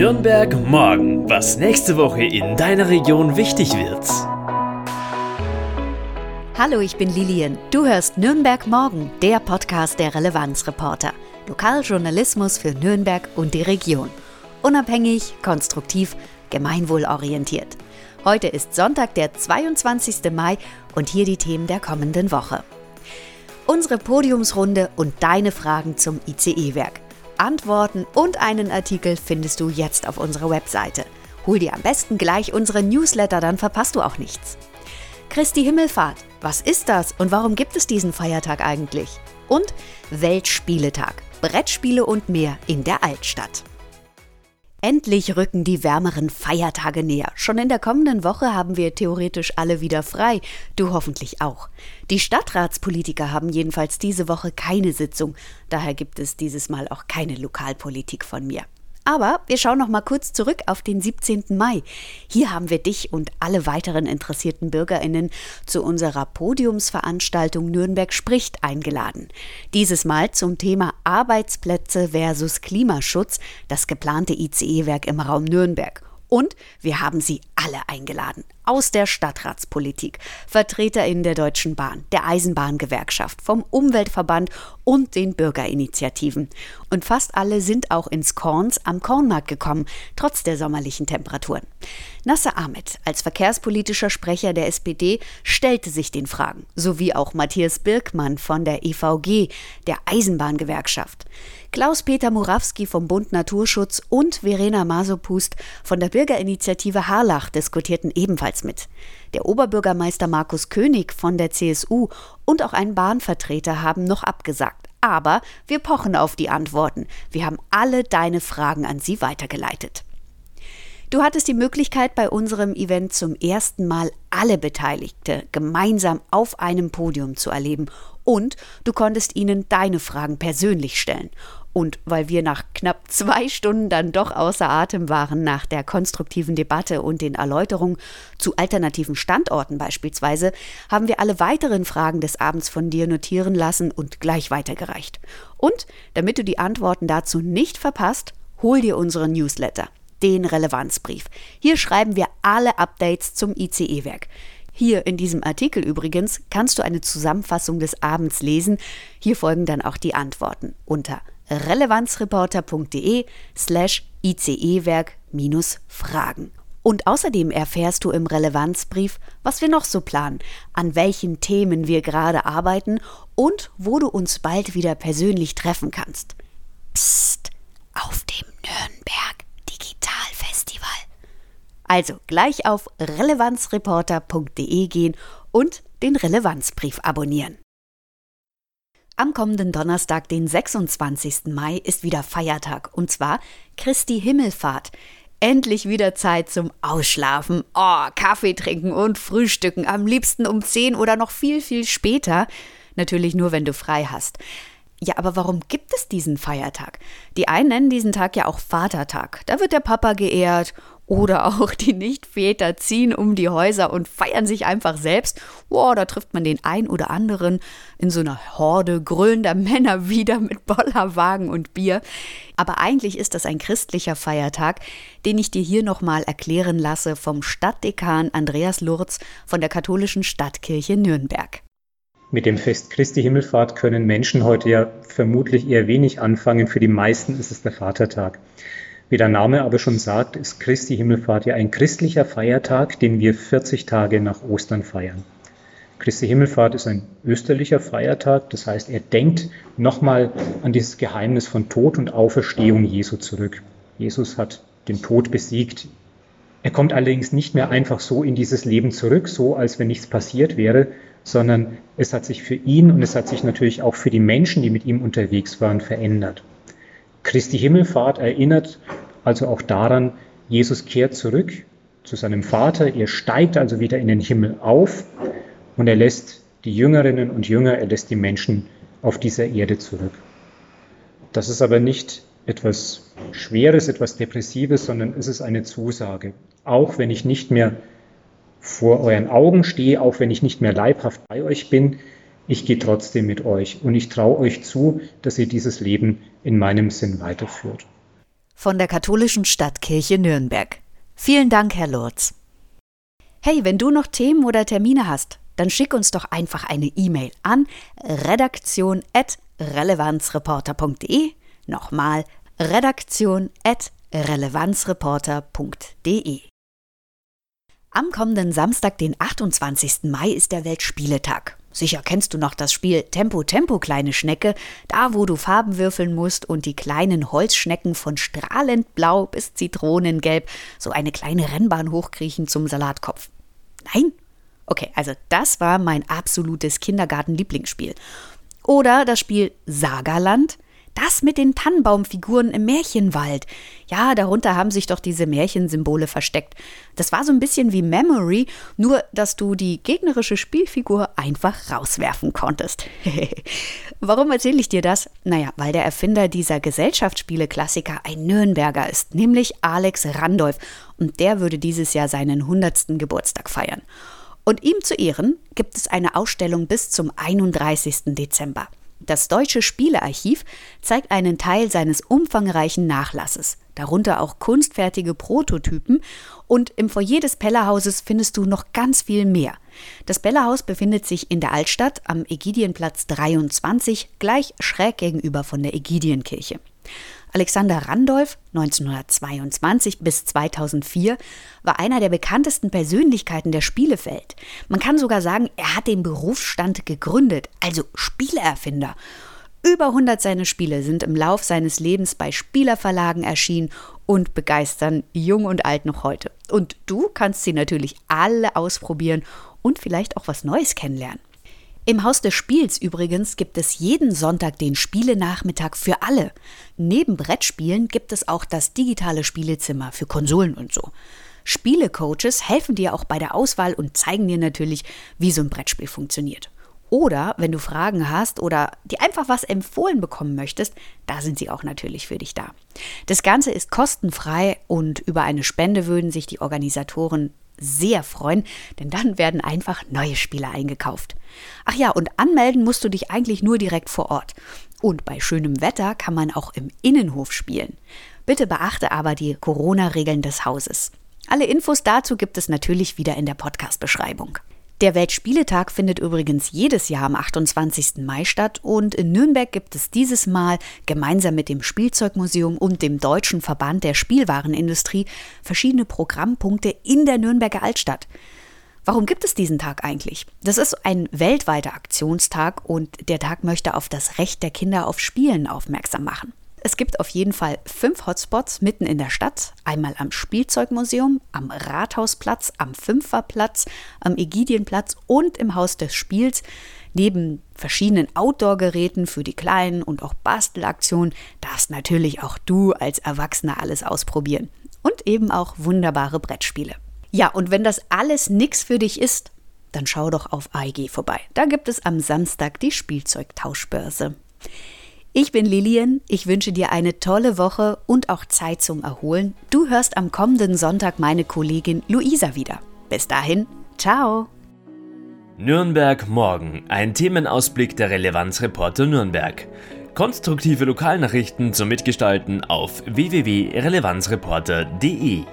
Nürnberg morgen, was nächste Woche in deiner Region wichtig wird. Hallo, ich bin Lilian. Du hörst Nürnberg morgen, der Podcast der Relevanzreporter. Lokaljournalismus für Nürnberg und die Region. Unabhängig, konstruktiv, gemeinwohlorientiert. Heute ist Sonntag, der 22. Mai und hier die Themen der kommenden Woche. Unsere Podiumsrunde und deine Fragen zum ICE-Werk. Antworten und einen Artikel findest du jetzt auf unserer Webseite. Hol dir am besten gleich unsere Newsletter, dann verpasst du auch nichts. Christi Himmelfahrt. Was ist das und warum gibt es diesen Feiertag eigentlich? Und Weltspieletag. Brettspiele und mehr in der Altstadt. Endlich rücken die wärmeren Feiertage näher. Schon in der kommenden Woche haben wir theoretisch alle wieder frei. Du hoffentlich auch. Die Stadtratspolitiker haben jedenfalls diese Woche keine Sitzung. Daher gibt es dieses Mal auch keine Lokalpolitik von mir. Aber wir schauen noch mal kurz zurück auf den 17. Mai. Hier haben wir dich und alle weiteren interessierten BürgerInnen zu unserer Podiumsveranstaltung Nürnberg spricht eingeladen. Dieses Mal zum Thema Arbeitsplätze versus Klimaschutz, das geplante ICE-Werk im Raum Nürnberg. Und wir haben sie alle eingeladen. Aus der Stadtratspolitik, VertreterInnen der Deutschen Bahn, der Eisenbahngewerkschaft, vom Umweltverband und den Bürgerinitiativen. Und fast alle sind auch ins Korns am Kornmarkt gekommen, trotz der sommerlichen Temperaturen. Nasser Ahmed als verkehrspolitischer Sprecher der SPD stellte sich den Fragen, sowie auch Matthias Birkmann von der EVG, der Eisenbahngewerkschaft. Klaus-Peter Murawski vom Bund Naturschutz und Verena Masopust von der Bürgerinitiative Harlach diskutierten ebenfalls mit. Der Oberbürgermeister Markus König von der CSU und auch ein Bahnvertreter haben noch abgesagt. Aber wir pochen auf die Antworten. Wir haben alle deine Fragen an sie weitergeleitet. Du hattest die Möglichkeit, bei unserem Event zum ersten Mal alle Beteiligte gemeinsam auf einem Podium zu erleben. Und du konntest ihnen deine Fragen persönlich stellen. Und weil wir nach knapp 2 Stunden dann doch außer Atem waren nach der konstruktiven Debatte und den Erläuterungen zu alternativen Standorten beispielsweise, haben wir alle weiteren Fragen des Abends von dir notieren lassen und gleich weitergereicht. Und damit du die Antworten dazu nicht verpasst, hol dir unseren Newsletter, den Relevanzbrief. Hier schreiben wir alle Updates zum ICE-Werk. Hier in diesem Artikel übrigens kannst du eine Zusammenfassung des Abends lesen. Hier folgen dann auch die Antworten unter relevanzreporter.de/ICE-Werk-Fragen. Und außerdem erfährst du im Relevanzbrief, was wir noch so planen, an welchen Themen wir gerade arbeiten und wo du uns bald wieder persönlich treffen kannst. Psst, auf dem Nürnberg Digitalfestival. Also gleich auf relevanzreporter.de gehen und den Relevanzbrief abonnieren. Am kommenden Donnerstag, den 26. Mai, ist wieder Feiertag, und zwar Christi Himmelfahrt. Endlich wieder Zeit zum Ausschlafen, Kaffee trinken und frühstücken, am liebsten um 10 oder noch viel, viel später. Natürlich nur, wenn du frei hast. Ja, aber warum gibt es diesen Feiertag? Die einen nennen diesen Tag ja auch Vatertag. Da wird der Papa geehrt. Oder auch die Nichtväter ziehen um die Häuser und feiern sich einfach selbst. Wow, da trifft man den ein oder anderen in so einer Horde grölender Männer wieder mit Bollerwagen und Bier. Aber eigentlich ist das ein christlicher Feiertag, den ich dir hier nochmal erklären lasse vom Stadtdekan Andreas Lurz von der Katholischen Stadtkirche Nürnberg. Mit dem Fest Christi Himmelfahrt können Menschen heute ja vermutlich eher wenig anfangen. Für die meisten ist es der Vatertag. Wie der Name aber schon sagt, ist Christi Himmelfahrt ja ein christlicher Feiertag, den wir 40 Tage nach Ostern feiern. Christi Himmelfahrt ist ein österlicher Feiertag, das heißt, er denkt nochmal an dieses Geheimnis von Tod und Auferstehung Jesu zurück. Jesus hat den Tod besiegt. Er kommt allerdings nicht mehr einfach so in dieses Leben zurück, so als wenn nichts passiert wäre, sondern es hat sich für ihn und es hat sich natürlich auch für die Menschen, die mit ihm unterwegs waren, verändert. Christi Himmelfahrt erinnert also auch daran, Jesus kehrt zurück zu seinem Vater, er steigt also wieder in den Himmel auf und er lässt die Jüngerinnen und Jünger, er lässt die Menschen auf dieser Erde zurück. Das ist aber nicht etwas Schweres, etwas Depressives, sondern es ist eine Zusage. Auch wenn ich nicht mehr vor euren Augen stehe, auch wenn ich nicht mehr leibhaft bei euch bin, ich gehe trotzdem mit euch und ich traue euch zu, dass ihr dieses Leben in meinem Sinn weiterführt. von der Katholischen Stadtkirche Nürnberg. Vielen Dank, Herr Lurz. Hey, wenn du noch Themen oder Termine hast, dann schick uns doch einfach eine E-Mail an redaktion@relevanzreporter.de. Nochmal redaktion@relevanzreporter.de. Am kommenden Samstag, den 28. Mai, ist der Weltspieletag. Sicher kennst du noch das Spiel Tempo, Tempo, kleine Schnecke, da wo du Farben würfeln musst und die kleinen Holzschnecken von strahlend blau bis zitronengelb so eine kleine Rennbahn hochkriechen zum Salatkopf. Nein? Okay, also das war mein absolutes Kindergarten-Lieblingsspiel. Oder das Spiel Sagaland, das mit den Tannenbaumfiguren im Märchenwald. Ja, darunter haben sich doch diese Märchensymbole versteckt. Das war so ein bisschen wie Memory, nur dass du die gegnerische Spielfigur einfach rauswerfen konntest. Warum erzähle ich dir das? Naja, weil der Erfinder dieser Gesellschaftsspiele-Klassiker ein Nürnberger ist, nämlich Alex Randolph. Und der würde dieses Jahr seinen 100. Geburtstag feiern. Und ihm zu Ehren gibt es eine Ausstellung bis zum 31. Dezember. Das Deutsche Spielearchiv zeigt einen Teil seines umfangreichen Nachlasses, darunter auch kunstfertige Prototypen, und im Foyer des Pellerhauses findest du noch ganz viel mehr. Das Pellerhaus befindet sich in der Altstadt am Ägidienplatz 23, gleich schräg gegenüber von der Ägidienkirche. Alexander Randolph, 1922 bis 2004, war einer der bekanntesten Persönlichkeiten der Spielewelt. Man kann sogar sagen, er hat den Berufsstand gegründet, also Spieleerfinder. Über 100 seiner Spiele sind im Lauf seines Lebens bei Spielerverlagen erschienen und begeistern jung und alt noch heute. Und du kannst sie natürlich alle ausprobieren und vielleicht auch was Neues kennenlernen. Im Haus des Spiels übrigens gibt es jeden Sonntag den Spielenachmittag für alle. Neben Brettspielen gibt es auch das digitale Spielezimmer für Konsolen und so. Spielecoaches helfen dir auch bei der Auswahl und zeigen dir natürlich, wie so ein Brettspiel funktioniert. Oder wenn du Fragen hast oder dir einfach was empfohlen bekommen möchtest, da sind sie auch natürlich für dich da. Das Ganze ist kostenfrei und über eine Spende würden sich die Organisatoren sehr freuen, denn dann werden einfach neue Spiele eingekauft. Ach ja, und anmelden musst du dich eigentlich nur direkt vor Ort. Und bei schönem Wetter kann man auch im Innenhof spielen. Bitte beachte aber die Corona-Regeln des Hauses. Alle Infos dazu gibt es natürlich wieder in der Podcast-Beschreibung. Der Weltspieletag findet übrigens jedes Jahr am 28. Mai statt und in Nürnberg gibt es dieses Mal gemeinsam mit dem Spielzeugmuseum und dem Deutschen Verband der Spielwarenindustrie verschiedene Programmpunkte in der Nürnberger Altstadt. Warum gibt es diesen Tag eigentlich? Das ist ein weltweiter Aktionstag und der Tag möchte auf das Recht der Kinder auf Spielen aufmerksam machen. Es gibt auf jeden Fall 5 Hotspots mitten in der Stadt, einmal am Spielzeugmuseum, am Rathausplatz, am Fünferplatz, am Ägidienplatz und im Haus des Spiels. Neben verschiedenen Outdoor-Geräten für die Kleinen und auch Bastelaktionen darfst natürlich auch du als Erwachsener alles ausprobieren. Und eben auch wunderbare Brettspiele. Ja, und wenn das alles nichts für dich ist, dann schau doch auf AEG vorbei. Da gibt es am Samstag die Spielzeugtauschbörse. Ich bin Lilian, ich wünsche dir eine tolle Woche und auch Zeit zum Erholen. Du hörst am kommenden Sonntag meine Kollegin Luisa wieder. Bis dahin, ciao! Nürnberg morgen, ein Themenausblick der Relevanzreporter Nürnberg. Konstruktive Lokalnachrichten zum Mitgestalten auf www.relevanzreporter.de.